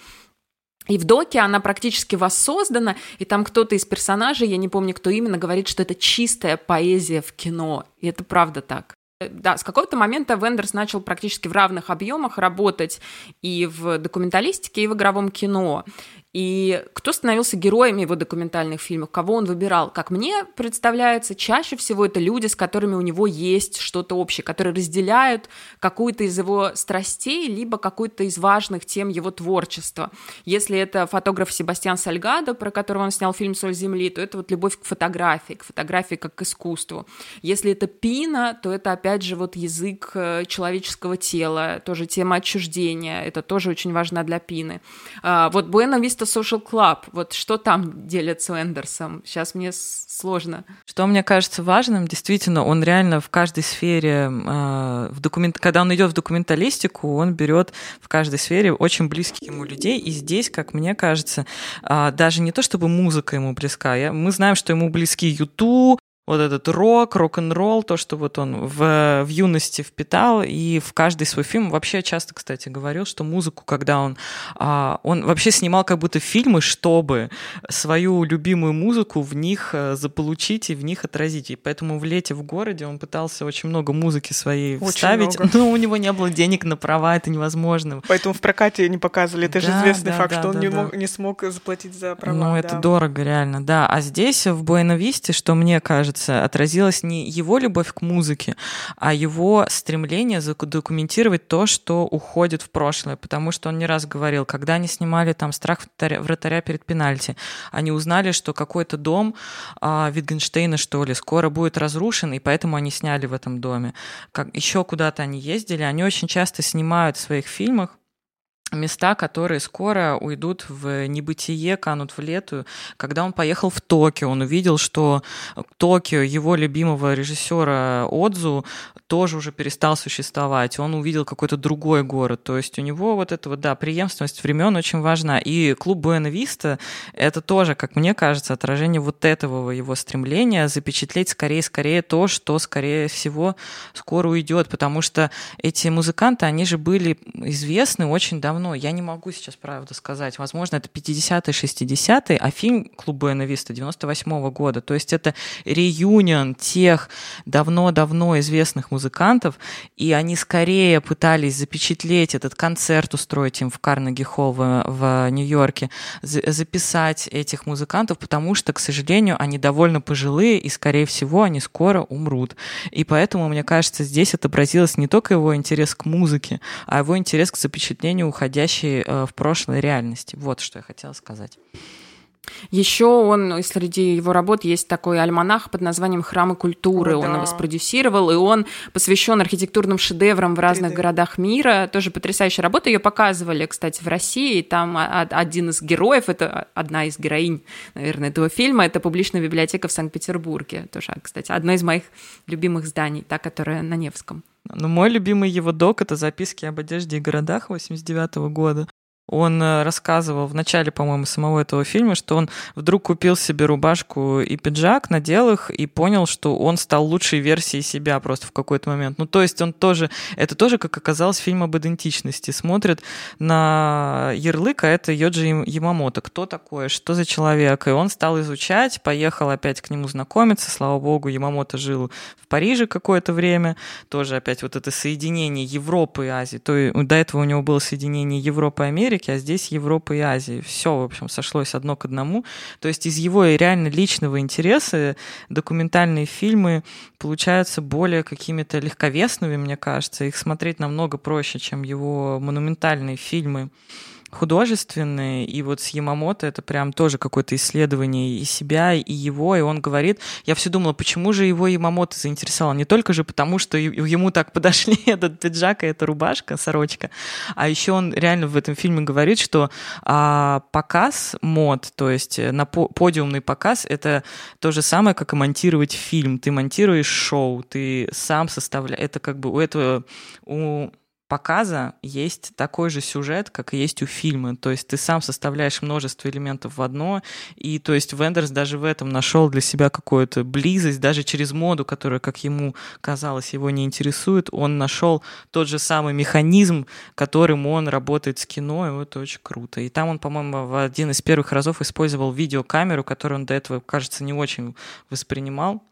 И в доке она практически воссоздана, и там кто-то из персонажей, я не помню, кто именно, говорит, что это чистая поэзия в кино. И это правда так. Да, с какого-то момента Вендерс начал практически в равных объемах работать и в документалистике, и в игровом кино. И кто становился героем его документальных фильмов, кого он выбирал? Как мне представляется, чаще всего это люди, с которыми у него есть что-то общее, которые разделяют какую-то из его страстей, либо какую-то из важных тем его творчества. Если это фотограф Себастьян Сальгадо, про которого он снял фильм «Соль земли», то это вот любовь к фотографии, к фотографии как к искусству. Если это Пина, то это, опять же, вот язык человеческого тела, тоже тема отчуждения, это тоже очень важно для Пины. Вот Buena Vista Social Club. Вот что там делят с Вендерсом? Сейчас мне сложно. Что мне кажется важным, действительно, он реально в каждой сфере, э, в документ... когда он идет в документалистику, он берет в каждой сфере очень близких ему людей. И здесь, как мне кажется, э, даже не то, чтобы музыка ему близка. Я... Мы знаем, что ему близки юту, вот этот рок, рок-н-ролл, то, что вот он в, в юности впитал, и в каждый свой фильм, вообще часто, кстати, говорил, что музыку, когда он, а, он вообще снимал как будто фильмы, чтобы свою любимую музыку в них заполучить и в них отразить. И поэтому в «Лете в городе» он пытался очень много музыки своей очень вставить, много. Но у него не было денег на права, это невозможно. Поэтому в прокате не показывали, это да, же известный да, факт, да, что да, он да, не, да. Мог, не смог заплатить за права. Ну, да. Это дорого, реально, да. А здесь, в Буэна-Висте, что мне кажется, отразилась не его любовь к музыке, а его стремление задокументировать то, что уходит в прошлое, потому что он не раз говорил, когда они снимали там «Страх вратаря перед пенальти», они узнали, что какой-то дом а, Витгенштейна, что ли, скоро будет разрушен, и поэтому они сняли в этом доме. Как, еще куда-то они ездили, они очень часто снимают в своих фильмах места, которые скоро уйдут в небытие, канут в лету. Когда он поехал в Токио, он увидел, что Токио его любимого режиссера Одзу тоже уже перестал существовать. Он увидел какой-то другой город. То есть у него вот эта вот, да, преемственность времен очень важна. И клуб Буэна Виста — это тоже, как мне кажется, отражение вот этого его стремления запечатлеть скорее-скорее то, что, скорее всего, скоро уйдет. Потому что эти музыканты, они же были известны очень давно. Я не могу сейчас правду сказать. Возможно, это пятидесятые, шестидесятые, а фильм «Клуб Буэна Виста» девяносто восьмого года. То есть это реюнион тех давно-давно известных музыкантов, и они скорее пытались запечатлеть этот концерт, устроить им в Карнеги-холл в, в Нью-Йорке, за- записать этих музыкантов, потому что, к сожалению, они довольно пожилые, и, скорее всего, они скоро умрут. И поэтому, мне кажется, здесь отобразилось не только его интерес к музыке, а его интерес к запечатлению уходящих в прошлой реальности. Вот что я хотела сказать. Еще он, среди его работ есть такой альманах под названием «Храмы культуры». О, он да. его спродюсировал, и он посвящен архитектурным шедеврам в разных три дэ городах мира. Тоже потрясающая работа. Ее показывали, кстати, в России. Там один из героев, это одна из героинь, наверное, этого фильма, это публичная библиотека в Санкт-Петербурге. Тоже, кстати, одно из моих любимых зданий, та, которая на Невском. Ну, мой любимый его док — это «Записки об одежде и городах» восемьдесят девятого года. Он рассказывал в начале, по-моему, самого этого фильма, что он вдруг купил себе рубашку и пиджак, надел их и понял, что он стал лучшей версией себя просто в какой-то момент. Ну, то есть он тоже, это тоже, как оказалось, фильм об идентичности. Смотрит на ярлык, а это Йоджи Ямамото. Кто такое, что за человек? И он стал изучать, поехал опять к нему знакомиться. Слава богу, Ямамото жил в Париже какое-то время. Тоже опять вот это соединение Европы и Азии. То, до этого у него было соединение Европы и Америки, а здесь Европа и Азия. Все, в общем, сошлось одно к одному. То есть из его реально личного интереса документальные фильмы получаются более какими-то легковесными, мне кажется. Их смотреть намного проще, чем его монументальные фильмы художественные, и вот с Ямамото это прям тоже какое-то исследование и себя, и его, и он говорит, я все думала, почему же его Ямамото заинтересовало, не только же потому, что ему так подошли этот пиджак и эта рубашка, сорочка, а еще он реально в этом фильме говорит, что а, показ мод, то есть на по- подиумный показ, это то же самое, как и монтировать фильм, ты монтируешь шоу, ты сам составляешь, это как бы у этого, у показа есть такой же сюжет, как и есть у фильма. То есть ты сам составляешь множество элементов в одно, и то есть Вендерс даже в этом нашел для себя какую-то близость, даже через моду, которая, как ему казалось, его не интересует, он нашел тот же самый механизм, которым он работает с кино, и это очень круто. И там он, по-моему, в один из первых разов использовал видеокамеру, которую он до этого, кажется, не очень воспринимал.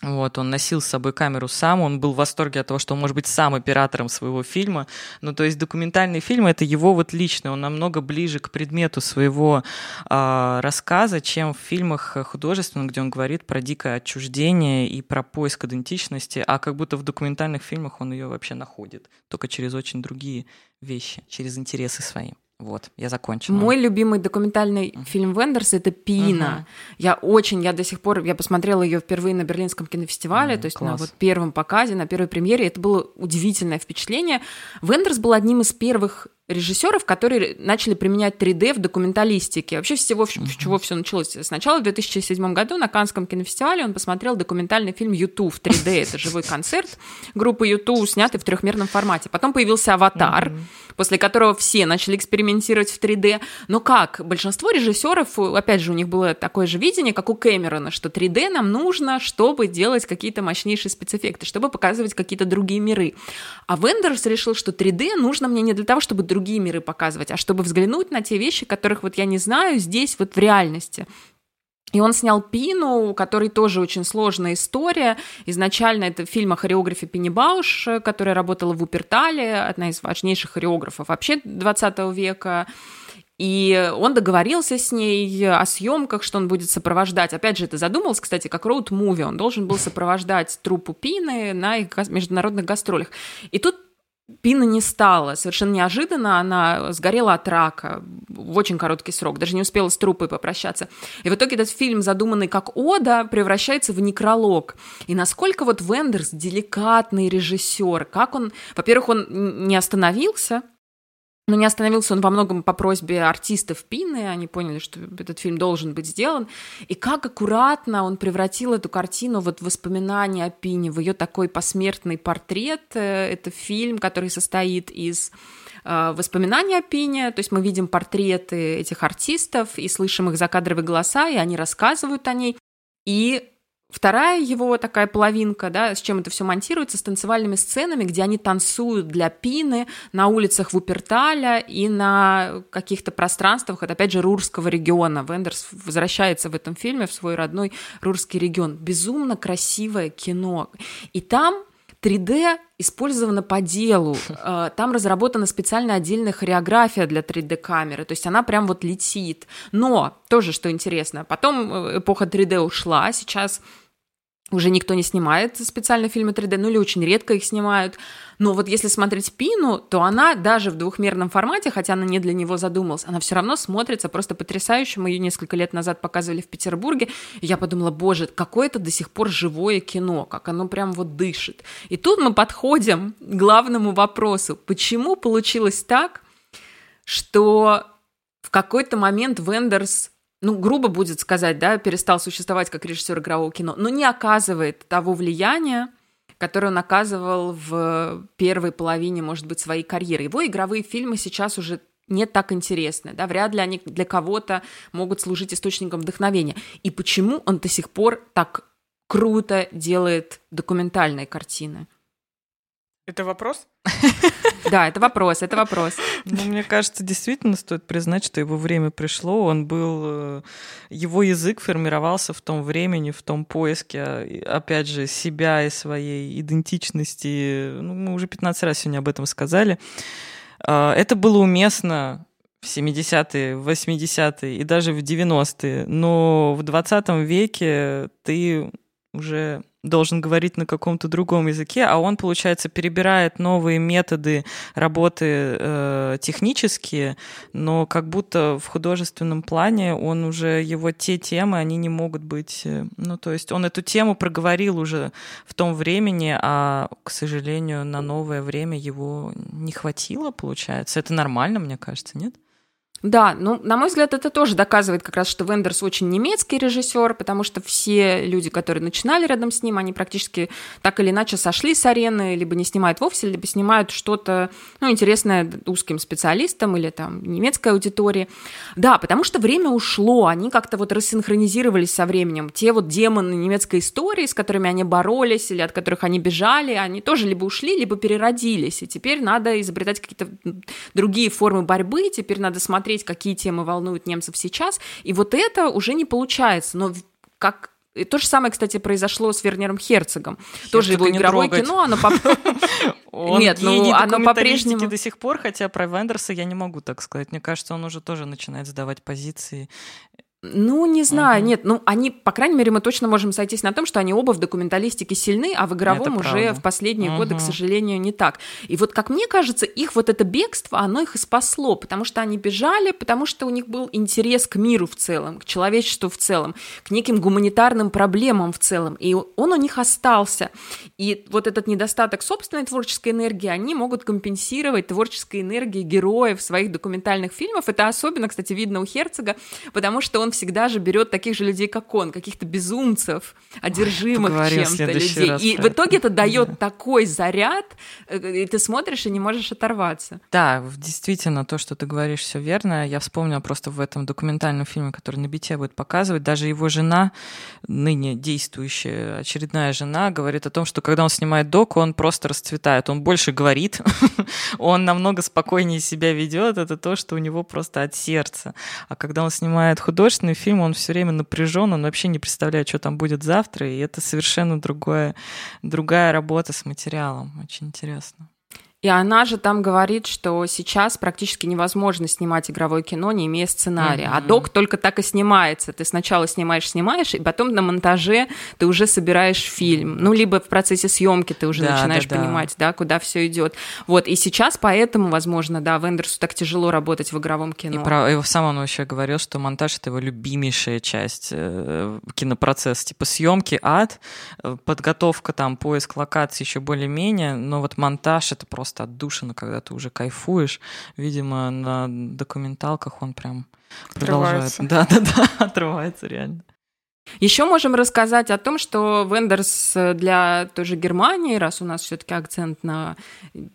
Вот, он носил с собой камеру сам, он был в восторге от того, что он может быть сам оператором своего фильма. Ну, то есть документальный фильм — это его вот личное, он намного ближе к предмету своего э, рассказа, чем в фильмах художественных, где он говорит про дикое отчуждение и про поиск идентичности, а как будто в документальных фильмах он ее вообще находит, только через очень другие вещи, через интересы свои. Вот, я закончила. Мой любимый документальный uh-huh. фильм Вендерса — это «Пина». Uh-huh. Я очень, я до сих пор, я посмотрела ее впервые на Берлинском кинофестивале, uh-huh, то есть класс. на вот первом показе, на первой премьере. Это было удивительное впечатление. Вендерс был одним из первых режиссеров, которые начали применять три дэ в документалистике. Вообще всего, с uh-huh. чего все началось. Сначала в две тысячи седьмом году на Каннском кинофестивале он посмотрел документальный фильм «ю ту» в три дэ. Это живой концерт группы ю ту, снятый в трехмерном формате. Потом появился «Аватар», uh-huh. после которого все начали экспериментировать в три дэ. Но как? Большинство режиссеров, опять же, у них было такое же видение, как у Кэмерона, что три дэ нам нужно, чтобы делать какие-то мощнейшие спецэффекты, чтобы показывать какие-то другие миры. А Вендерс решил, что три дэ нужно мне не для того, чтобы другие другие миры показывать, а чтобы взглянуть на те вещи, которых вот я не знаю здесь вот в реальности. И он снял «Пину», у которой тоже очень сложная история. Изначально это фильм о хореографе Пини Бауш, которая работала в Вуппертале, одна из важнейших хореографов вообще двадцатого века. И он договорился с ней о съемках, что он будет сопровождать. Опять же, это задумалось, кстати, как роуд-муви. Он должен был сопровождать труппу Пины на их международных гастролях. И тут Пина не стала. Совершенно неожиданно она сгорела от рака в очень короткий срок, даже не успела с труппой попрощаться. И в итоге этот фильм, задуманный как ода, превращается в некролог. И насколько вот Вендерс деликатный режиссер, как он... Во-первых, он не остановился, Но не остановился он во многом по просьбе артистов Пины, они поняли, что этот фильм должен быть сделан, и как аккуратно он превратил эту картину вот в воспоминания о Пине, в ее такой посмертный портрет. Это фильм, который состоит из э, воспоминаний о Пине, то есть мы видим портреты этих артистов и слышим их закадровые голоса, и они рассказывают о ней, и... Вторая его такая половинка, да, с чем это все монтируется, с танцевальными сценами, где они танцуют для Пины на улицах Вупперталя и на каких-то пространствах, это, опять же, Рурского региона. Вендерс возвращается в этом фильме в свой родной Рурский регион. Безумно красивое кино. И там три дэ использована по делу. Там разработана специально отдельная хореография для три дэ-камеры, то есть она прям вот летит. Но, тоже что интересно, потом эпоха три дэ ушла, сейчас уже никто не снимает специально фильмы три дэ, ну или очень редко их снимают. Но вот если смотреть Пину, то она даже в двухмерном формате, хотя она не для него задумалась, она все равно смотрится просто потрясающе. Мы ее несколько лет назад показывали в Петербурге, и я подумала, боже, какое это до сих пор живое кино, как оно прям вот дышит. И тут мы подходим к главному вопросу. Почему получилось так, что в какой-то момент Вендерс, ну, грубо будет сказать, да, перестал существовать как режиссер игрового кино, но не оказывает того влияния, которое он оказывал в первой половине, может быть, своей карьеры. Его игровые фильмы сейчас уже не так интересны, да, вряд ли они для кого-то могут служить источником вдохновения. И почему он до сих пор так круто делает документальные картины? Это вопрос? Да, это вопрос, это вопрос. Ну, мне кажется, действительно стоит признать, что его время пришло, он был... Его язык формировался в том времени, в том поиске, опять же, себя и своей идентичности. Ну, мы уже пятнадцать раз сегодня об этом сказали. Это было уместно в семидесятые, в восьмидесятые и даже в девяностые, но в двадцатом веке ты уже... должен говорить на каком-то другом языке, а он, получается, перебирает новые методы работы э, технические, но как будто в художественном плане он уже, его те темы, они не могут быть... Ну, то есть он эту тему проговорил уже в том времени, а, к сожалению, на новое время его не хватило, получается. Это нормально, мне кажется, нет? Да, ну, на мой взгляд, это тоже доказывает как раз, что Вендерс очень немецкий режиссер, потому что все люди, которые начинали рядом с ним, они практически так или иначе сошли с арены, либо не снимают вовсе, либо снимают что-то, ну, интересное узким специалистам или там немецкой аудитории. Да, потому что время ушло, они как-то вот рассинхронизировались со временем. Те вот демоны немецкой истории, с которыми они боролись или от которых они бежали, они тоже либо ушли, либо переродились, и теперь надо изобретать какие-то другие формы борьбы, теперь надо смотреть, какие темы волнуют немцев сейчас, и вот это уже не получается. Но как... То же самое, кстати, произошло с Вернером Херцогом. Херцог тоже его игровое кино, оно по-прежнему... Нет, ну оно по-прежнему... до сих пор, хотя про Вендерса я не могу так сказать. Мне кажется, он уже тоже начинает сдавать позиции. Ну, не знаю, угу. Нет, ну, они, по крайней мере, мы точно можем сойтись на том, что они оба в документалистике сильны, а в игровом это уже правда. В последние угу. годы, к сожалению, не так. И вот, как мне кажется, их вот это бегство, оно их и спасло, потому что они бежали, потому что у них был интерес к миру в целом, к человечеству в целом, к неким гуманитарным проблемам в целом, и он у них остался. И вот этот недостаток собственной творческой энергии они могут компенсировать творческой энергией героев своих документальных фильмов. Это особенно, кстати, видно у Херцога, потому что он Он всегда же берет таких же людей, как он, каких-то безумцев, одержимых Ой, чем-то людей. И в итоге это дает да. такой заряд, и ты смотришь и не можешь оторваться. Да, действительно, то, что ты говоришь, все верно. Я вспомнила просто в этом документальном фильме, который на Бите будет показывать, даже его жена, ныне действующая очередная жена, говорит о том, что когда он снимает док, он просто расцветает, он больше говорит, он намного спокойнее себя ведет. Это то, что у него просто от сердца. А когда он снимает художественный фильм, он все время напряжен, он вообще не представляет, что там будет завтра, и это совершенно другое, другая работа с материалом. Очень интересно. И она же там говорит, что сейчас практически невозможно снимать игровое кино, не имея сценария. Mm-hmm. А док только так и снимается. Ты сначала снимаешь-снимаешь, и потом на монтаже ты уже собираешь фильм. Ну, либо в процессе съемки ты уже да, начинаешь да, понимать, да. да, куда все идет. Вот. И сейчас поэтому, возможно, да, Вендерсу так тяжело работать в игровом кино. И, про... и сам он еще говорил, что монтаж — это его любимейшая часть кинопроцесса. Типа съемки — ад, подготовка, там, поиск локаций еще более-менее, но вот монтаж — это просто просто отдушина, когда ты уже кайфуешь. Видимо, на документалках он прям продолжает. Да-да-да, отрывается реально. Еще можем рассказать о том, что Вендерс для той же Германии, раз у нас все-таки акцент на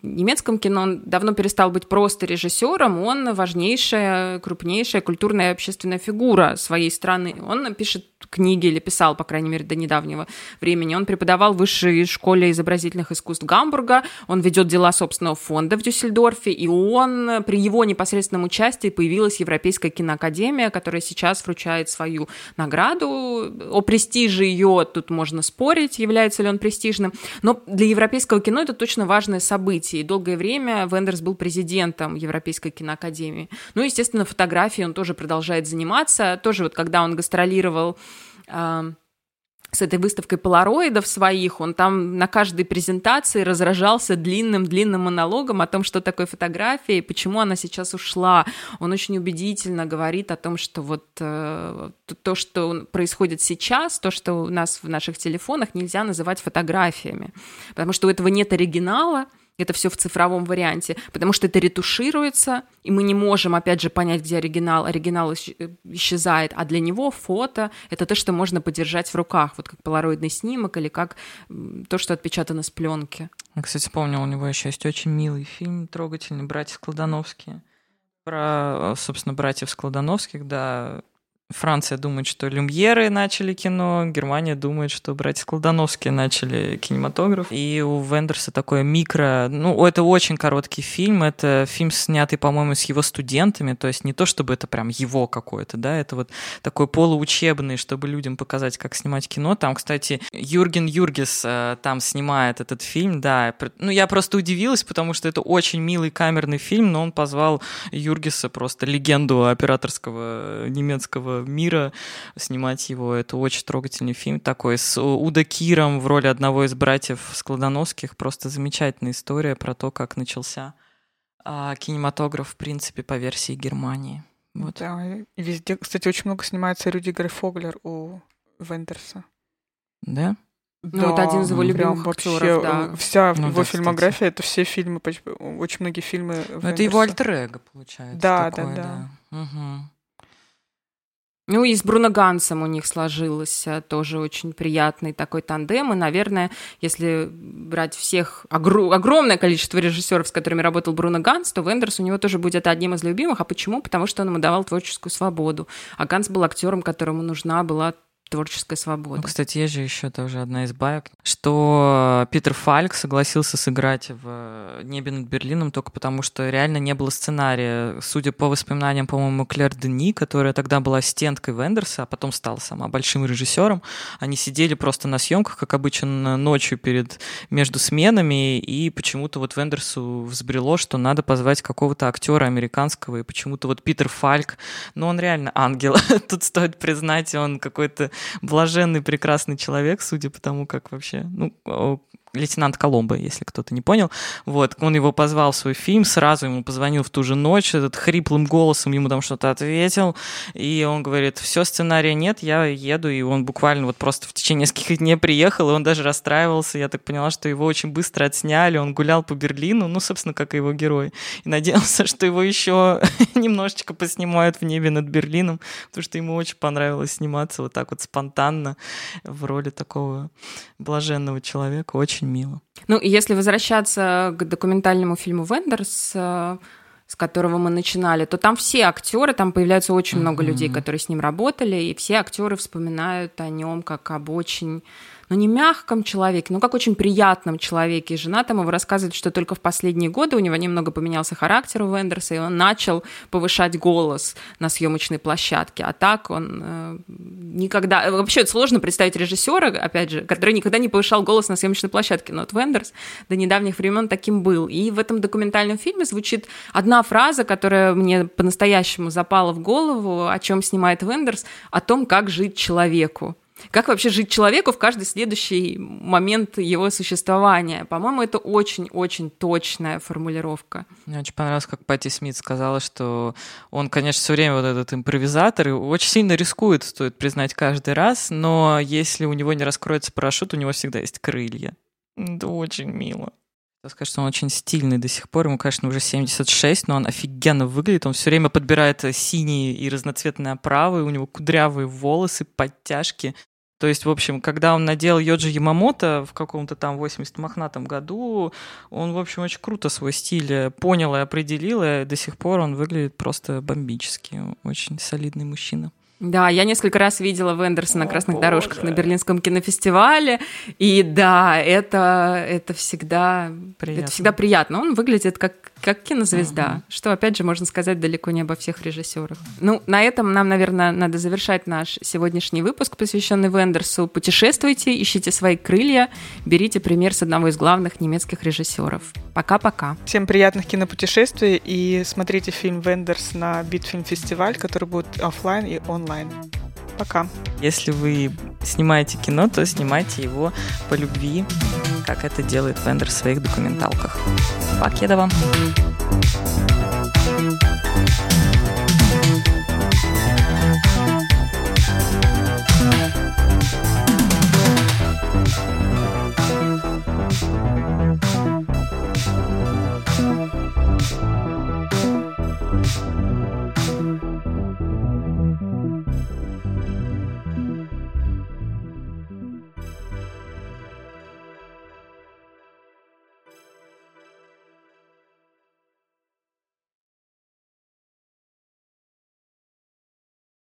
немецком кино, он давно перестал быть просто режиссером, он важнейшая, крупнейшая культурная и общественная фигура своей страны. Он пишет книги или писал, по крайней мере, до недавнего времени. Он преподавал в высшей школе изобразительных искусств Гамбурга, он ведет дела собственного фонда в Дюссельдорфе, и он, при его непосредственном участии появилась Европейская киноакадемия, которая сейчас вручает свою награду. О престиже ее тут можно спорить, является ли он престижным, но для европейского кино это точно важное событие, и долгое время Вендерс был президентом Европейской киноакадемии. Ну, естественно, фотографией он тоже продолжает заниматься, тоже вот когда он гастролировал э, с этой выставкой полароидов своих, он там на каждой презентации разражался длинным-длинным монологом о том, что такое фотография и почему она сейчас ушла. Он очень убедительно говорит о том, что вот э, то, что происходит сейчас, то, что у нас в наших телефонах, нельзя называть фотографиями, потому что у этого нет оригинала, это все в цифровом варианте, потому что это ретушируется, и мы не можем, опять же, понять, где оригинал. Оригинал исчезает, а для него фото — это то, что можно подержать в руках, вот как полароидный снимок или как то, что отпечатано с пленки. Я, кстати, помню, у него еще есть очень милый фильм, трогательный, «Братья Складановские», про, собственно, братьев Складановских, да. Франция думает, что люмьеры начали кино, Германия думает, что братья Складановские начали кинематограф. И у Вендерса такое микро... Ну, это очень короткий фильм, это фильм, снятый, по-моему, с его студентами, то есть не то, чтобы это прям его какое-то, да, это вот такой полуучебный, чтобы людям показать, как снимать кино. Там, кстати, Юрген Юргис там снимает этот фильм, да. Ну, я просто удивилась, потому что это очень милый камерный фильм, но он позвал Юргиса, просто легенду операторского немецкого мира, снимать его. Это очень трогательный фильм такой, с Удо Киром в роли одного из братьев Складановских. Просто замечательная история про то, как начался а, кинематограф, в принципе, по версии Германии. Вот. Да, везде, кстати, очень много снимается Рюдигер Фоглер у Вендерса. Да? Да, ну, вот один из его любимых актеров, да. Вся ну, его да, фильмография, это все фильмы, очень многие фильмы Вендерса. Это его альтер-эго, получается. Да, такое, да, да. Угу. Ну и с Бруно Ганцем у них сложился тоже очень приятный такой тандем, и, наверное, если брать всех, огр- огромное количество режиссеров, с которыми работал Бруно Ганц, то Вендерс у него тоже будет одним из любимых. А почему? Потому что он ему давал творческую свободу, а Ганц был актером, которому нужна была творческая свобода. Ну, кстати, есть же еще тоже одна из баек, что Питер Фальк согласился сыграть в «Небе над Берлином» только потому, что реально не было сценария. Судя по воспоминаниям, по-моему, Клэр Дени, которая тогда была ассистенткой Вендерса, а потом стала сама большим режиссером, они сидели просто на съемках, как обычно, ночью перед, между сменами, и почему-то вот Вендерсу взбрело, что надо позвать какого-то актера американского, и почему-то вот Питер Фальк, ну он реально ангел, тут стоит признать, он какой-то блаженный, прекрасный человек, судя по тому, как вообще... Ну, лейтенант Коломбо, если кто-то не понял. Вот, он его позвал в свой фильм, сразу ему позвонил в ту же ночь, этот хриплым голосом ему там что-то ответил, и он говорит, все, сценария нет, я еду, и он буквально вот просто в течение нескольких дней приехал, и он даже расстраивался, я так поняла, что его очень быстро отсняли, он гулял по Берлину, ну, собственно, как и его герой, и надеялся, что его еще немножечко поснимают в «Небе над Берлином», потому что ему очень понравилось сниматься вот так вот спонтанно в роли такого блаженного человека, очень мило. Ну, если возвращаться к документальному фильму «Вендерс», с которого мы начинали, то там все актеры, там появляется очень mm-hmm. много людей, которые с ним работали, и все актеры вспоминают о нем как об очень... но не мягком человеке, но как очень приятном человеке. И жена там его рассказывает, что только в последние годы у него немного поменялся характер у Вендерса, и он начал повышать голос на съемочной площадке. А так он э, никогда... Вообще это сложно представить режиссера, опять же, который никогда не повышал голос на съемочной площадке. Но вот Вендерс до недавних времен таким был. И в этом документальном фильме звучит одна фраза, которая мне по-настоящему запала в голову, о чем снимает Вендерс, о том, как жить человеку. Как вообще жить человеку в каждый следующий момент его существования? По-моему, это очень-очень точная формулировка. Мне очень понравилось, как Патти Смит сказала, что он, конечно, все время вот этот импровизатор, и очень сильно рискует, стоит признать, каждый раз, но если у него не раскроется парашют, у него всегда есть крылья. Это очень мило. Скажу, что он очень стильный до сих пор. Ему, конечно, уже семьдесят шесть, но он офигенно выглядит. Он все время подбирает синие и разноцветные оправы, у него кудрявые волосы, подтяжки. То есть, в общем, когда он надел Йоджи Ямамото в каком-то там восьмидесятом мохнатом году, он, в общем, очень круто свой стиль понял и определил, и до сих пор он выглядит просто бомбически. Очень солидный мужчина. Да, я несколько раз видела Вендерса на красных О, дорожках боже. на Берлинском кинофестивале, и да, это, это, всегда, это всегда приятно. Он выглядит как, как кинозвезда, угу. что, опять же, можно сказать далеко не обо всех режиссерах. Ну, на этом нам, наверное, надо завершать наш сегодняшний выпуск, посвященный Вендерсу. Путешествуйте, ищите свои крылья, берите пример с одного из главных немецких режиссеров. Пока-пока. Всем приятных кинопутешествий, и смотрите фильм «Вендерс» на Beat Film Festival, который будет офлайн и онлайн. Пока. Если вы снимаете кино, то снимайте его по любви, как это делает Вендерс в своих документалках. Покеда вам.